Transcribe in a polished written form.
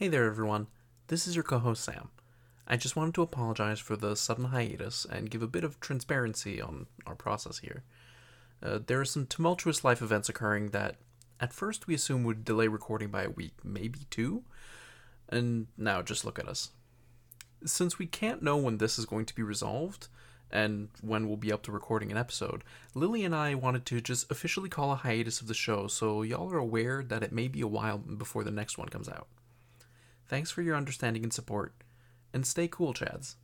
Hey there everyone, this is your co-host Sam. I just wanted to apologize for the sudden hiatus and give a bit of transparency on our process here. There are some tumultuous life events occurring that at first we assumed would delay recording by a week, maybe two, and now just look at us. Since we can't know when this is going to be resolved, and when we'll be up to recording an episode, Lily and I wanted to just officially call a hiatus of the show so y'all are aware that it may be a while before the next one comes out. Thanks for your understanding and support, and stay cool, Chads.